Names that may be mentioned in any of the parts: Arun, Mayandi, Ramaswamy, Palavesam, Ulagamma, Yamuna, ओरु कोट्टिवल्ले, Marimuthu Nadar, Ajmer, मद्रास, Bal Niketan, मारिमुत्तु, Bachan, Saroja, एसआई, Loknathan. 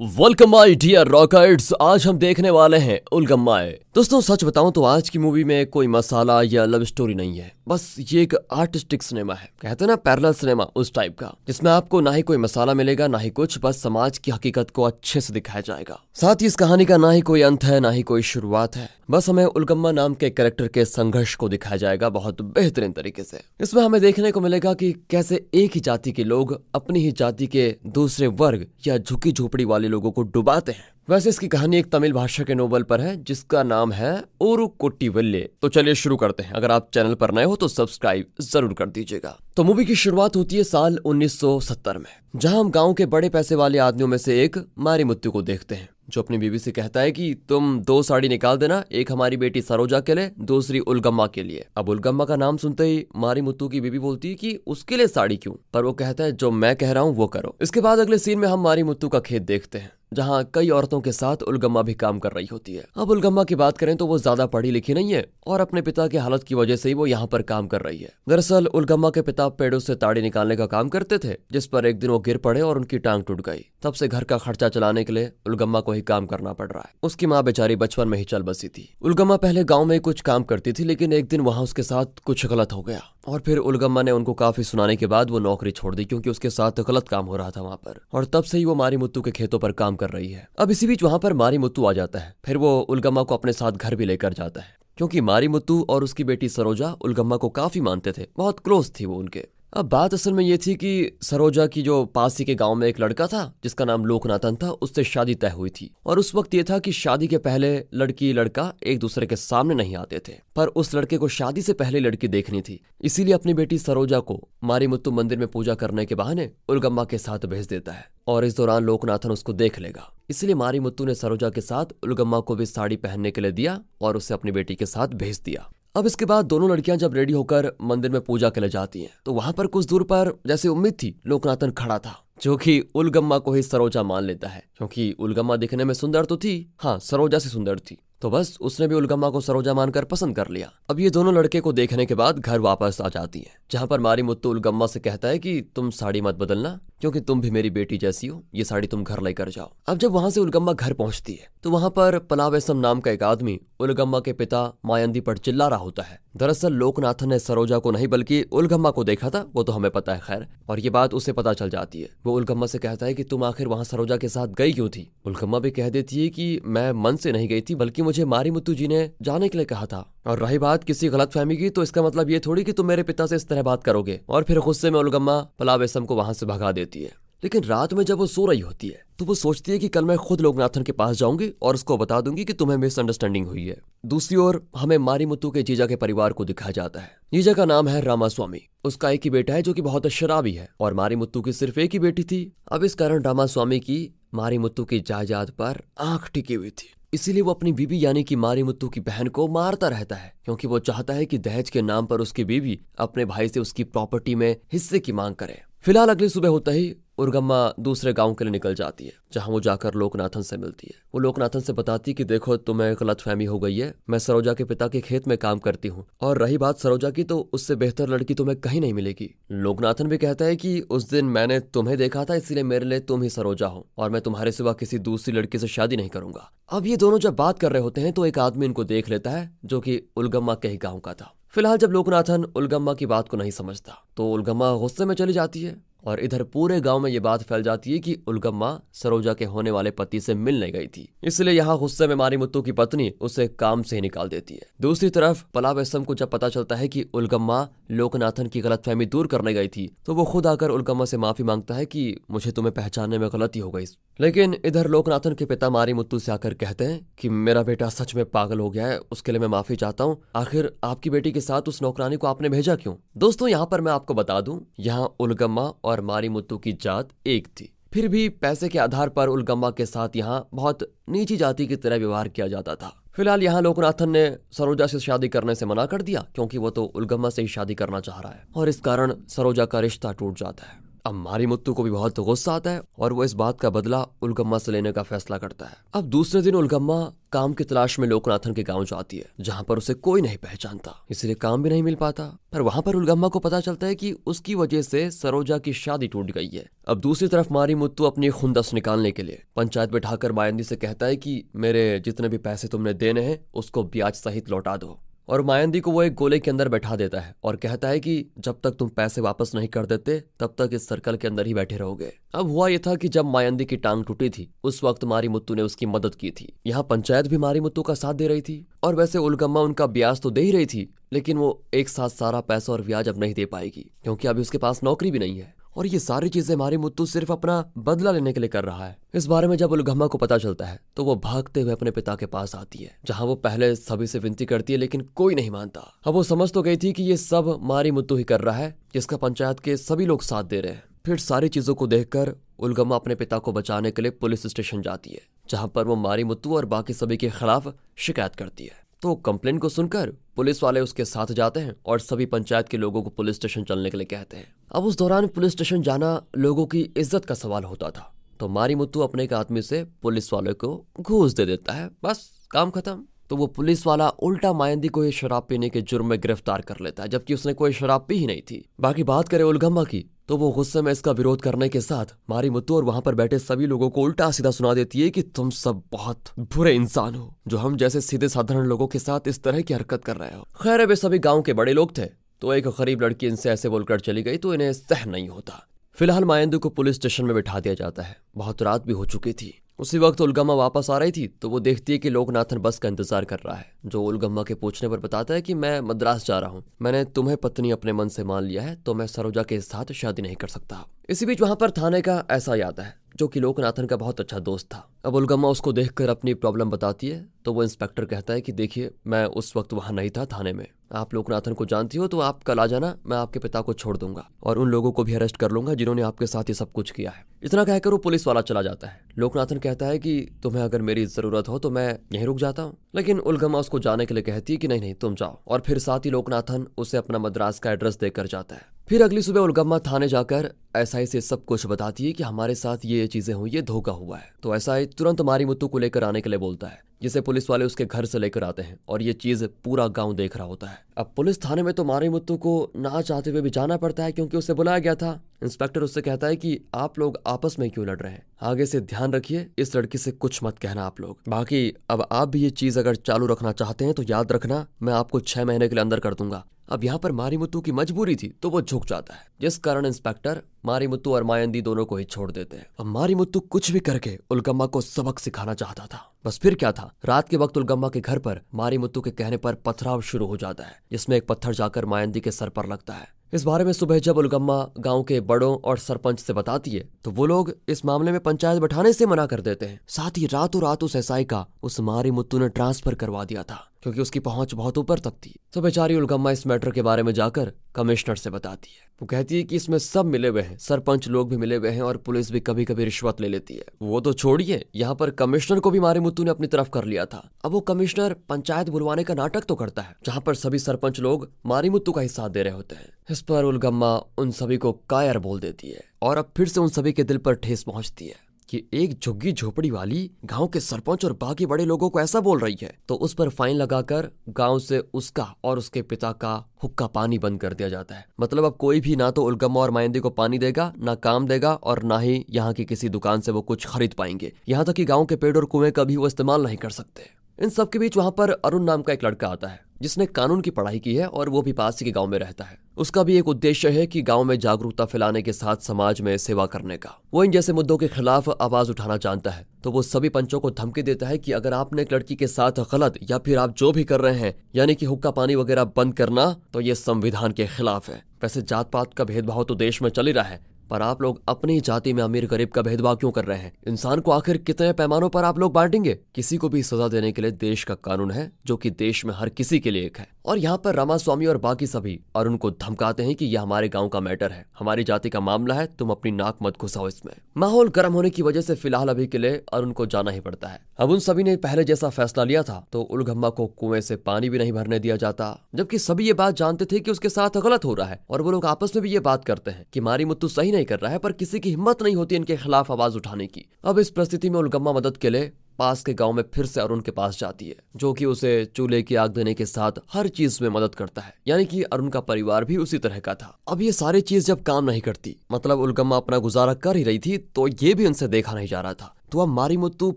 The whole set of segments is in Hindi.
Welcome my dear rockets. आज हम देखने वाले हैं उलगम्मा। दोस्तों सच बताऊं तो आज की मूवी में कोई मसाला या लव स्टोरी नहीं है, बस ये एक आर्टिस्टिक सिनेमा है, कहते हैं ना पैरेलल सिनेमा, उस टाइप का, जिसमें आपको ना ही कोई मसाला मिलेगा ना ही कुछ, बस समाज की हकीकत को अच्छे से दिखाया जाएगा। साथ ही इस कहानी का ना ही कोई अंत है ना ही कोई शुरुआत है, बस हमें उलगम्मा नाम के कैरेक्टर के संघर्ष को दिखाया जाएगा बहुत बेहतरीन तरीके से। इसमें हमें देखने को मिलेगा कि कैसे एक ही जाति के लोग अपनी ही जाति के दूसरे वर्ग या झुकी झोपड़ी वाले लोगों को डुबाते हैं। वैसे इसकी कहानी एक तमिल भाषा के नोवेल पर है जिसका नाम है ओरु कोट्टिवल्ले। तो चलिए शुरू करते हैं। अगर आप चैनल पर नए हो तो सब्सक्राइब जरूर कर दीजिएगा। तो मूवी की शुरुआत होती है साल 1970 में, जहां हम गांव के बड़े पैसे वाले आदमियों में से एक मारिमुत्तु को देखते हैं, जो अपनी बीवी से कहता है कि तुम 2 साड़ी निकाल देना, एक हमारी बेटी सरोजा के लिए, दूसरी उलगम्मा के लिए। अब उलगम्मा का नाम सुनते ही मारिमुत्तु की बीवी बोलती है कि उसके लिए साड़ी क्यों, पर वो कहता है जो मैं कह रहा हूँ वो करो। इसके बाद अगले सीन में हम मारिमुत्तु का खेत देखते हैं जहाँ कई औरतों के साथ उलगम्मा भी काम कर रही होती है। अब उलगम्मा की बात करें तो वो ज्यादा पढ़ी लिखी नहीं है और अपने पिता की हालत की वजह से ही वो यहाँ पर काम कर रही है। दरअसल उलगम्मा के पिता पेड़ों से ताड़ी निकालने का काम करते थे, जिस पर एक दिन वो गिर पड़े और उनकी टांग टूट गई। तब से घर का खर्चा चलाने के लिए उलगम्मा को ही काम करना पड़ रहा है। उसकी माँ बेचारी बचपन में ही चल बसी थी। उलगम्मा पहले गाँव में कुछ काम करती थी, लेकिन एक दिन वहाँ उसके साथ कुछ गलत हो गया और फिर उलगम्मा ने उनको काफी सुनाने के बाद वो नौकरी छोड़ दी, क्योंकि उसके साथ गलत काम हो रहा था वहाँ पर, और तब से ही वो मारिमुत्तु के खेतों पर काम कर रही है। अब इसी बीच वहाँ पर मारिमुत्तु आ जाता है। फिर वो उलगम्मा को अपने साथ घर भी लेकर जाता है, क्योंकि मारिमुत्तु और उसकी बेटी सरोजा उलगम्मा को काफी मानते थे, बहुत क्लोज थी वो उनके। अब बात असल में ये थी कि सरोजा की जो पास ही के गांव में एक लड़का था जिसका नाम लोकनाथन था, उससे शादी तय हुई थी, और उस वक्त ये था कि शादी के पहले लड़की लड़का एक दूसरे के सामने नहीं आते थे, पर उस लड़के को शादी से पहले लड़की देखनी थी। इसीलिए अपनी बेटी सरोजा को मारिमुत्तु मंदिर में पूजा करने के बहाने उलगम्मा के साथ भेज देता है, और इस दौरान लोकनाथन उसको देख लेगा। इसलिए मारिमुत्तु ने सरोजा के साथ उलगम्मा को भी साड़ी पहनने के लिए दिया और उसे अपनी बेटी के साथ भेज दिया। अब इसके बाद दोनों लड़कियां जब रेडी होकर मंदिर में पूजा के लिए जाती हैं, तो वहां पर कुछ दूर पर, जैसे उम्मीद थी, लोकनाथन खड़ा था, जो कि उलगम्मा को ही सरोजा मान लेता है, क्योंकि उलगम्मा दिखने में सुंदर तो थी, हाँ सरोजा से सुंदर थी, तो बस उसने भी उलगम्मा को सरोजा मानकर पसंद कर लिया। अब ये दोनों लड़के को देखने के बाद घर वापस आ जाती है, जहाँ पर मारिमुत्तु उलगम्मा से कहता है कि तुम साड़ी मत बदलना, क्योंकि तुम भी मेरी बेटी जैसी हो, ये साड़ी तुम घर लेकर जाओ। अब जब वहाँ से उलगम्मा घर पहुँचती है तो वहाँ पर पलावेसम नाम का एक आदमी उलगम्मा के पिता मायंदी पर चिल्ला रहा होता है। दरअसल लोकनाथन ने सरोजा को नहीं बल्कि उलगम्मा को देखा था, वो तो हमें पता है खैर, और ये बात उसे पता चल जाती है। वो उलगम्मा से कहता है कि तुम आखिर वहाँ सरोजा के साथ गई क्यों थी। उलगम्मा भी कह देती है कि मैं मन से नहीं गई थी, बल्कि मुझे मारिमुत्तु जी ने जाने के लिए कहा था, और रही बात किसी गलतफहमी की, तो इसका मतलब ये थोड़ी कि तुम मेरे पिता से इस तरह बात करोगे। और फिर गुस्से में उलगम्मा पलावेसम को वहां से भगा देती है। लेकिन रात में जब वो सो रही होती है तो वो सोचती है कि कल मैं खुद लोकनाथन के पास जाऊंगी और उसको बता दूंगी कि तुम्हें मिसअंडरस्टैंडिंग हुई है। दूसरी ओर हमें मारिमुत्तु के जीजा के परिवार को दिखाया जाता है। जीजा का नाम है रामास्वामी। उसका एक ही बेटा है जो कि बहुत शराबी है, और मारिमुत्तु की सिर्फ एक ही बेटी थी। अब इस कारण रामास्वामी की मारिमुत्तु की जायदाद पर आंख टिकी हुई थी, इसीलिए वो अपनी बीवी यानी कि मारिमुत्तु की बहन को मारता रहता है, क्योंकि वो चाहता है कि दहेज के नाम पर उसकी बीवी अपने भाई से उसकी प्रॉपर्टी में हिस्से की मांग करे। फिलहाल अगली सुबह होता ही उलगम्मा दूसरे गांव के लिए निकल जाती है, जहां वो जाकर लोकनाथन से मिलती है। वो लोकनाथन से बताती है कि देखो तुम्हें गलतफहमी हो गई है, मैं सरोजा के पिता के खेत में काम करती हूँ, और रही बात सरोजा की, तो उससे बेहतर लड़की तुम्हें कहीं नहीं मिलेगी। लोकनाथन भी कहता है कि उस दिन मैंने तुम्हें देखा था, इसीलिए मेरे लिए तुम ही सरोजा हो, और मैं तुम्हारे सिवा किसी दूसरी लड़की से शादी नहीं करूंगा। अब ये दोनों जब बात कर रहे होते हैं तो एक आदमी इनको देख लेता है, जो कि उलगम्मा के ही गाँव का था। फिलहाल जब लोकनाथन उलगम्मा की बात को नहीं समझता तो उलगम्मा गुस्से में चली जाती है, और इधर पूरे गांव में ये बात फैल जाती है कि उलगम्मा सरोजा के होने वाले पति से मिलने गई थी, इसलिए यहाँ गुस्से में मारिमुत्तु की पत्नी उसे काम से ही निकाल देती है। दूसरी तरफ पलावेसम को जब पता चलता है कि उलगम्मा लोकनाथन की गलतफहमी दूर करने गई थी, तो वो खुद आकर उलगम्मा से माफी मांगता है कि मुझे तुम्हें पहचानने में गलती हो गई। लेकिन इधर लोकनाथन के पिता मारिमुत्तु से आकर कहते हैं कि मेरा बेटा सच में पागल हो गया है, उसके लिए मैं माफी चाहता हूँ, आखिर आपकी बेटी के साथ उस नौकरानी को आपने भेजा क्यों। दोस्तों यहाँ पर मैं आपको बता दूं, यहाँ उलगम्मा और मारिमुत्तु की जात एक थी, फिर भी पैसे के आधार पर उलगम्मा के साथ यहाँ बहुत नीची जाति की तरह व्यवहार किया जाता था। फिलहाल यहाँ लोकनाथन ने सरोजा से शादी करने से मना कर दिया, क्योंकि वो तो उलगम्मा से ही शादी करना चाह रहा है, और इस कारण सरोजा का रिश्ता टूट जाता है। अब मारीमुत्तु को भी बहुत गुस्सा आता है और वो इस बात का बदला उलगम्मा से लेने का फैसला करता है। अब दूसरे दिन उलगम्मा काम की तलाश में लोकनाथन के गांव जाती है, जहाँ पर उसे कोई नहीं पहचानता, इसलिए काम भी नहीं मिल पाता। पर वहाँ पर उलगम्मा को पता चलता है कि उसकी वजह से सरोजा की शादी टूट गई है। अब दूसरी तरफ मारीमुत्तु अपनी खुंदस निकालने के लिए पंचायत बैठाकर मायंदी से कहता है कि मेरे जितने भी पैसे तुमने देने हैं उसको ब्याज सहित लौटा दो, और मायंदी को वो एक गोले के अंदर बैठा देता है और कहता है कि जब तक तुम पैसे वापस नहीं कर देते तब तक इस सर्कल के अंदर ही बैठे रहोगे। अब हुआ ये था कि जब मायंदी की टांग टूटी थी उस वक्त मारीमुत्तु ने उसकी मदद की थी। यहाँ पंचायत भी मारीमुत्तु का साथ दे रही थी और वैसे उलगम्मा उनका ब्याज तो दे ही रही थी, लेकिन वो एक साथ सारा पैसा और ब्याज अब नहीं दे पाएगी क्योंकि अभी उसके पास नौकरी भी नहीं है। और ये सारी चीजें मारीमुत्तु सिर्फ अपना बदला लेने के लिए कर रहा है। इस बारे में जब उलगम्मा को पता चलता है तो वो भागते हुए अपने पिता के पास आती है, जहाँ वो पहले सभी से विनती करती है लेकिन कोई नहीं मानता। अब वो समझ तो गई थी कि ये सब मारीमुत्तु ही कर रहा है, जिसका पंचायत के सभी लोग साथ दे रहे हैं। फिर सारी चीजों को देखकर उलगम्मा अपने पिता को बचाने के लिए पुलिस स्टेशन जाती है, जहाँ पर वो मारीमुत्तु और बाकी सभी के खिलाफ शिकायत करती है। तो कंप्लेंट को सुनकर पुलिस वाले उसके साथ जाते हैं और सभी पंचायत के लोगों को पुलिस स्टेशन चलने के लिए कहते हैं। अब उस दौरान पुलिस स्टेशन जाना लोगों की इज्जत का सवाल होता था, तो मारीमुत्तु अपने एक आदमी से पुलिस वाले को घूस दे देता है, बस काम खत्म। तो वो पुलिस वाला उल्टा मायंदी को ये शराब पीने के जुर्म में गिरफ्तार कर लेता है, जबकि उसने कोई शराब पी ही नहीं थी। बाकी बात करें उलगम्मा की तो वो गुस्से में इसका विरोध करने के साथ मारीमुत्तु और वहां पर बैठे सभी लोगों को उल्टा सीधा सुना देती है कि तुम सब बहुत बुरे इंसान हो जो हम जैसे सीधे साधारण लोगों के साथ इस तरह की हरकत कर रहे हो। खैर वे सभी गाँव के बड़े लोग थे, तो एक गरीब लड़की इनसे ऐसे बोलकर चली गई तो इन्हें सहन नहीं होता। फिलहाल मायंदी को पुलिस स्टेशन में बिठा दिया जाता है। बहुत रात भी हो चुकी थी। उसी वक्त उलगम्मा वापस आ रही थी तो वो देखती है कि लोकनाथन बस का इंतजार कर रहा है, जो उलगम्मा के पूछने पर बताता है कि मैं मद्रास जा रहा हूँ, मैंने तुम्हें पत्नी अपने मन से मान लिया है तो मैं सरोजा के साथ शादी नहीं कर सकता। इसी बीच वहाँ पर थाने का एसआई आता है जो कि लोकनाथन का बहुत अच्छा दोस्त था। अब उलगम्मा उसको देखकर अपनी प्रॉब्लम बताती है तो वो इंस्पेक्टर कहता है कि देखिए मैं उस वक्त वहाँ नहीं था थाने में, आप लोकनाथन को जानती हो तो आप कल आ जाना, मैं आपके पिता को छोड़ दूंगा और उन लोगों को भी अरेस्ट कर लूंगा जिन्होंने आपके साथ ये सब कुछ किया है। इतना कहकर वो पुलिस वाला चला जाता है। लोकनाथन कहता है कि तुम्हें अगर मेरी जरूरत हो तो मैं यहीं रुक जाता हूँ, लेकिन उलगम्मा उसको जाने के लिए कहती है कि नहीं नहीं तुम जाओ, और फिर साथ ही लोकनाथन उसे अपना मद्रास का एड्रेस देकर जाता है। फिर अगली सुबह उलगम्मा थाने जाकर एसआई से सब कुछ बताती है कि हमारे साथ ये चीजें हुई, ये धोखा हुआ है। तो एसआई तुरंत मारीमुत्तु को लेकर आने के लिए बोलता है, जिसे पुलिस वाले उसके घर से लेकर आते हैं और ये चीज पूरा गांव देख रहा होता है। अब पुलिस थाने में तो मारीमुत्तु को ना चाहते हुए भी जाना पड़ता है क्योंकि उसे बुलाया गया था। इंस्पेक्टर उससे कहता है कि आप लोग आपस में क्यों लड़ रहे हैं, आगे से ध्यान रखिए, इस लड़की से कुछ मत कहना आप लोग। बाकी अब आप भी ये चीज अगर चालू रखना चाहते हैं तो याद रखना मैं आपको 6 महीने के लिए अंदर कर दूंगा। अब यहाँ पर मारीमुत्तु की मजबूरी थी तो वो झुक जाता है, जिस कारण इंस्पेक्टर मारीमुत्तु और मायंदी दोनों को ही छोड़ देते हैं। अब मारीमुत्तु कुछ भी करके उलगम्मा को सबक सिखाना चाहता था। बस फिर क्या था, रात के वक्त उलगम्मा के घर पर मारीमुत्तु के कहने पर पथराव शुरू हो जाता है, जिसमें एक पत्थर जाकर मायंदी के सर पर लगता है। इस बारे में सुबह जब उलगम्मा गांव के बड़ों और सरपंच से बताती है तो वो लोग इस मामले में पंचायत बैठाने से मना कर देते हैं। साथ ही रातों रात उस एसआई का उस मारीमुत्तु ने ट्रांसफर करवा दिया था क्योंकि उसकी पहुंच बहुत ऊपर तक थी। तो बेचारी उलगम्मा इस मैटर के बारे में जाकर कमिश्नर से बताती है। वो कहती है कि इसमें सब मिले हुए हैं, सरपंच लोग भी मिले हुए हैं और पुलिस भी कभी कभी रिश्वत ले लेती है। वो तो छोड़िए, यहाँ पर कमिश्नर को भी मारीमुत्तु ने अपनी तरफ कर लिया था। अब वो कमिश्नर पंचायत बुलवाने का नाटक तो करता है, जहाँ पर सभी सरपंच लोग मारीमुत्तु का ही साथ दे रहे होते हैं। इस पर उलगम्मा उन सभी को कायर बोल देती है और अब फिर से उन सभी के दिल पर ठेस पहुंचती है कि एक झुग्गी झोपड़ी वाली गांव के सरपंच और बाकी बड़े लोगों को ऐसा बोल रही है। तो उस पर फाइन लगाकर गांव से उसका और उसके पिता का हुक्का पानी बंद कर दिया जाता है। मतलब अब कोई भी ना तो उलगम्मा और मायंदी को पानी देगा, ना काम देगा और ना ही यहाँ की किसी दुकान से वो कुछ खरीद पाएंगे। यहाँ तक कि गाँव के पेड़ और कुएं का भी वो इस्तेमाल नहीं कर सकते। इन सब के बीच वहाँ पर अरुण नाम का एक लड़का आता है जिसने कानून की पढ़ाई की है और वो भी पास के गांव में रहता है। उसका भी एक उद्देश्य है कि गांव में जागरूकता फैलाने के साथ समाज में सेवा करने का। वो इन जैसे मुद्दों के खिलाफ आवाज उठाना जानता है, तो वो सभी पंचों को धमकी देता है कि अगर आपने एक लड़की के साथ गलत या फिर आप जो भी कर रहे हैं यानी कि हुक्का पानी वगैरह बंद करना तो ये संविधान के खिलाफ है। वैसे जात पात का भेदभाव तो देश में चल ही रहा है, पर आप लोग अपनी जाति में अमीर गरीब का भेदभाव क्यों कर रहे हैं? इंसान को आखिर कितने पैमानों पर आप लोग बांटेंगे? किसी को भी सजा देने के लिए देश का कानून है जो कि देश में हर किसी के लिए एक है और यहाँ पर रामास्वामी और बाकी सभी अरुण को धमकाते हैं कि यह हमारे गांव का मैटर है, हमारी जाति का मामला है, तुम अपनी नाक मत घुसाओ इसमें। माहौल गर्म होने की वजह से फिलहाल अभी के लिए अरुण को जाना ही पड़ता है। अब उन सभी ने पहले जैसा फैसला लिया था तो उलगम्मा को कुएं से पानी भी नहीं भरने दिया जाता, जबकि सभी ये बात जानते थे कि उसके साथ गलत हो रहा है। और वो लोग आपस में भी ये बात करते हैं कि मारिमुत्तु सही नहीं कर रहा है, पर किसी की हिम्मत नहीं होती इनके खिलाफ आवाज उठाने की। अब इस परिस्थिति में उलगम्मा मदद के लिए पास के गांव में फिर से अरुण के पास जाती है, जो कि उसे चूल्हे की आग देने के साथ हर चीज में मदद करता है। यानी कि अरुण का परिवार भी उसी तरह का था। अब ये सारी चीज जब काम नहीं करती, मतलब उलगम्मा अपना गुजारा कर ही रही थी, तो ये भी उनसे देखा नहीं जा रहा था। तो अब मारिमुत्तु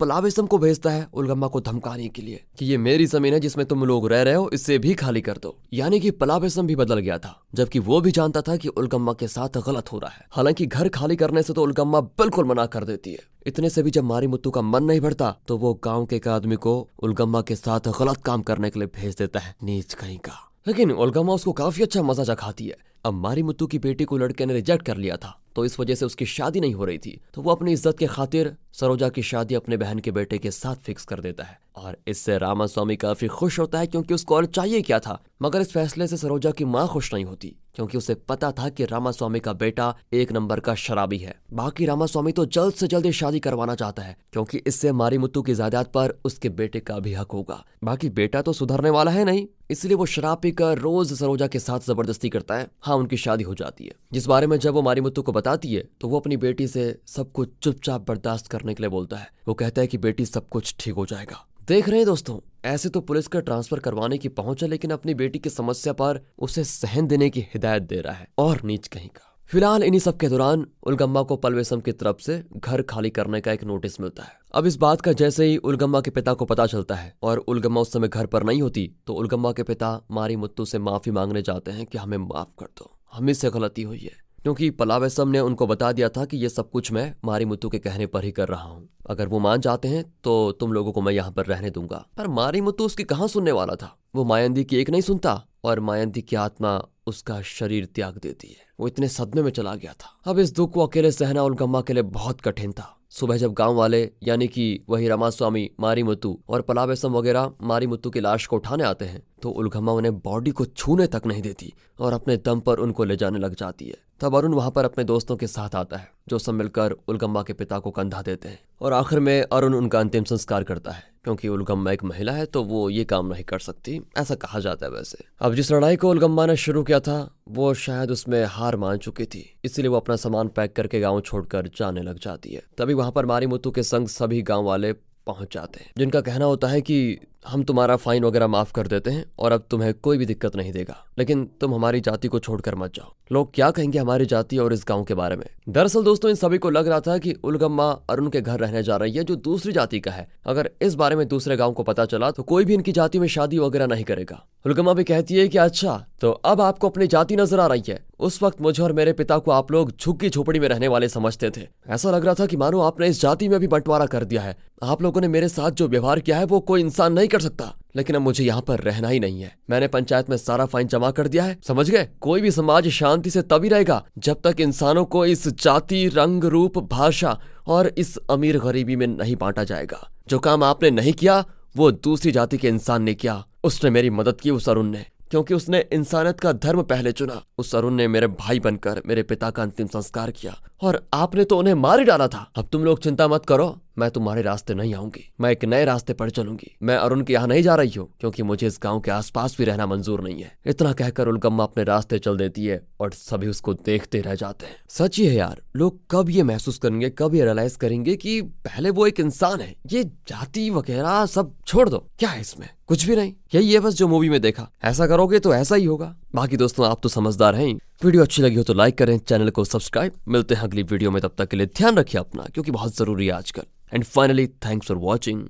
पलावेसम को भेजता है उलगम्मा को धमकाने के लिए कि ये मेरी जमीन है जिसमें तुम लोग रह रहे हो, इससे भी खाली कर दो। यानी कि पलावेसम भी बदल गया था, जबकि वो भी जानता था कि उलगम्मा के साथ गलत हो रहा है। हालांकि घर खाली करने से तो उलगम्मा बिल्कुल मना कर देती है। इतने से भी जब मारिमुत्तु का मन नहीं भरता तो वो गाँव के एक आदमी को उलगम्मा के साथ गलत काम करने के लिए भेज देता है, नीच कहीं का। लेकिन उलगम्मा उसको काफी अच्छा मजा चखाती है। अब मारिमुत्तु की बेटी को लड़के ने रिजेक्ट कर लिया था, तो इस वजह से उसकी शादी नहीं हो रही थी। तो वो अपनी इज्जत के खातिर सरोजा की शादी अपने बहन के बेटे के साथ फिक्स कर देता है, और इससे रामास्वामी काफी खुश होता है क्योंकि उसको और चाहिए क्या था। मगर इस फैसले से सरोजा की माँ खुश नहीं होती, क्योंकि उसे पता था कि रामास्वामी का बेटा एक नंबर का शराबी है। बाकी रामास्वामी तो जल्द से जल्द शादी करवाना चाहता है, क्योंकि इससे मारिमुत्तु की जायदाद पर उसके बेटे का भी हक होगा। बाकी बेटा तो सुधरने वाला है नहीं, इसलिए वो शराब पीकर रोज सरोजा के साथ जबरदस्ती करता है। हाँ, उनकी शादी हो जाती है, जिस बारे में जब वो मारिमुत्तु को बताती है तो वो अपनी बेटी से सब कुछ चुपचाप बर्दाश्त करने के लिए बोलता है। वो कहता है कि बेटी सब कुछ ठीक हो जाएगा। देख रहे हैं दोस्तों, ऐसे तो पुलिस का ट्रांसफर करवाने की पहुंच है, लेकिन अपनी बेटी की समस्या पर उसे सहन देने की हिदायत दे रहा है, और नीच कहीं का। फिलहाल इन्हीं सब के दौरान उलगम्मा को पलावेसम की तरफ से घर खाली करने का एक नोटिस मिलता है। अब इस बात का जैसे ही उलगम्मा के पिता को पता चलता है और उलगम्मा उस समय घर पर नहीं होती, तो उलगम्मा के पिता मारिमुत्तु से माफी मांगने जाते हैं कि हमें माफ कर दो, हमसे गलती हुई है, क्योंकि पलावेसम ने उनको बता दिया था कि ये सब कुछ मैं मारिमुत्तु के कहने पर ही कर रहा हूँ, अगर वो मान जाते हैं तो तुम लोगों को मैं यहाँ पर रहने दूंगा। पर मारिमुत्तु उसकी कहाँ सुनने वाला था। वो मायंदी की एक नहीं सुनता, और मायंदी की आत्मा उसका शरीर त्याग देती है। वो इतने सदमे में चला गया था। अब इस दुख को अकेले सहना उलगम्मा के लिए बहुत कठिन था। सुबह जब गांव वाले यानी कि वही रामास्वामी, मारिमुत्तु और पलावेसम वगैरह मारिमुत्तु की लाश को उठाने आते हैं, तो उलगम्मा उन्हें बॉडी को छूने तक नहीं देती और अपने दम पर उनको ले जाने लग जाती है। तब अरुण वहां पर अपने दोस्तों के साथ आता है, जो सब मिलकर उलगम्मा के पिता को कंधा देते हैं, और आखिर में अरुण उनका अंतिम संस्कार करता है, क्योंकि उलगम्मा एक महिला है तो वो ये काम नहीं कर सकती, ऐसा कहा जाता है। वैसे अब जिस लड़ाई को उलगम्मा ने शुरू किया था वो शायद उसमें हार मान चुकी थी, इसलिए वो अपना सामान पैक करके गांव छोड़कर जाने लग जाती है। तभी वहां पर मारिमुत्तु के संग सभी गांव वाले पहुंच जाते हैं, जिनका कहना होता है कि हम तुम्हारा फाइन वगैरह माफ कर देते हैं और अब तुम्हें कोई भी दिक्कत नहीं देगा, लेकिन तुम हमारी जाति को छोड़कर मत जाओ, लोग क्या कहेंगे हमारी जाति और इस गांव के बारे में। दरअसल दोस्तों, इन सभी को लग रहा था कि उलगम्मा अरुण के घर रहने जा रही है, जो दूसरी जाति का है। अगर इस बारे में दूसरे गाँव को पता चला तो कोई भी इनकी जाति में शादी वगैरह नहीं करेगा। उलगम्मा भी कहती है कि अच्छा, तो अब आपको अपनी जाति नजर आ रही है। उस वक्त मुझे और मेरे पिता को आप लोग झुग्गी झोपड़ी में रहने वाले समझते थे। ऐसा लग रहा था कि मानो आपने इस जाति में भी बंटवारा कर दिया है। आप लोगों ने मेरे साथ जो व्यवहार किया है वो कोई इंसान नहीं कर सकता। लेकिन अब मुझे यहाँ पर रहना ही नहीं है। मैंने पंचायत में सारा फाइन जमा कर दिया है, समझ गए। कोई भी समाज शांति से तभी रहेगा जब तक इंसानों को इस जाति, रंग, रूप, भाषा और इस अमीर गरीबी में नहीं बांटा जाएगा। जो काम आपने नहीं किया वो दूसरी जाति के इंसान ने किया। उसने मेरी मदद की, उस अरुण ने, क्योंकि उसने इंसानियत का धर्म पहले चुना। उस अरुण ने मेरे भाई बनकर मेरे पिता का अंतिम संस्कार किया, और आपने तो उन्हें मार ही डाला था। अब तुम लोग चिंता मत करो, मैं तुम्हारे रास्ते नहीं आऊंगी, मैं एक नए रास्ते पर चलूंगी। मैं अरुण के यहाँ नहीं जा रही हूँ, क्योंकि मुझे इस गांव के आसपास भी रहना मंजूर नहीं है। इतना कहकर उलगम्मा अपने रास्ते चल देती है, और सभी उसको देखते रह जाते हैं। सच ही है यार, लोग कब ये महसूस करेंगे, कब ये रियलाइज करेंगे कि पहले वो एक इंसान है। ये जाति वगैरह सब छोड़ दो, क्या है इसमें, कुछ भी नहीं। यही है बस जो मूवी में देखा। ऐसा करोगे तो ऐसा ही होगा। बाकी दोस्तों, आप तो समझदार हैं। वीडियो अच्छी लगी हो तो लाइक करें, चैनल को सब्सक्राइब। मिलते हैं अगली वीडियो में, तब तक के लिए ध्यान रखिए अपना, क्योंकि बहुत जरूरी है आजकल। And finally, thanks for watching.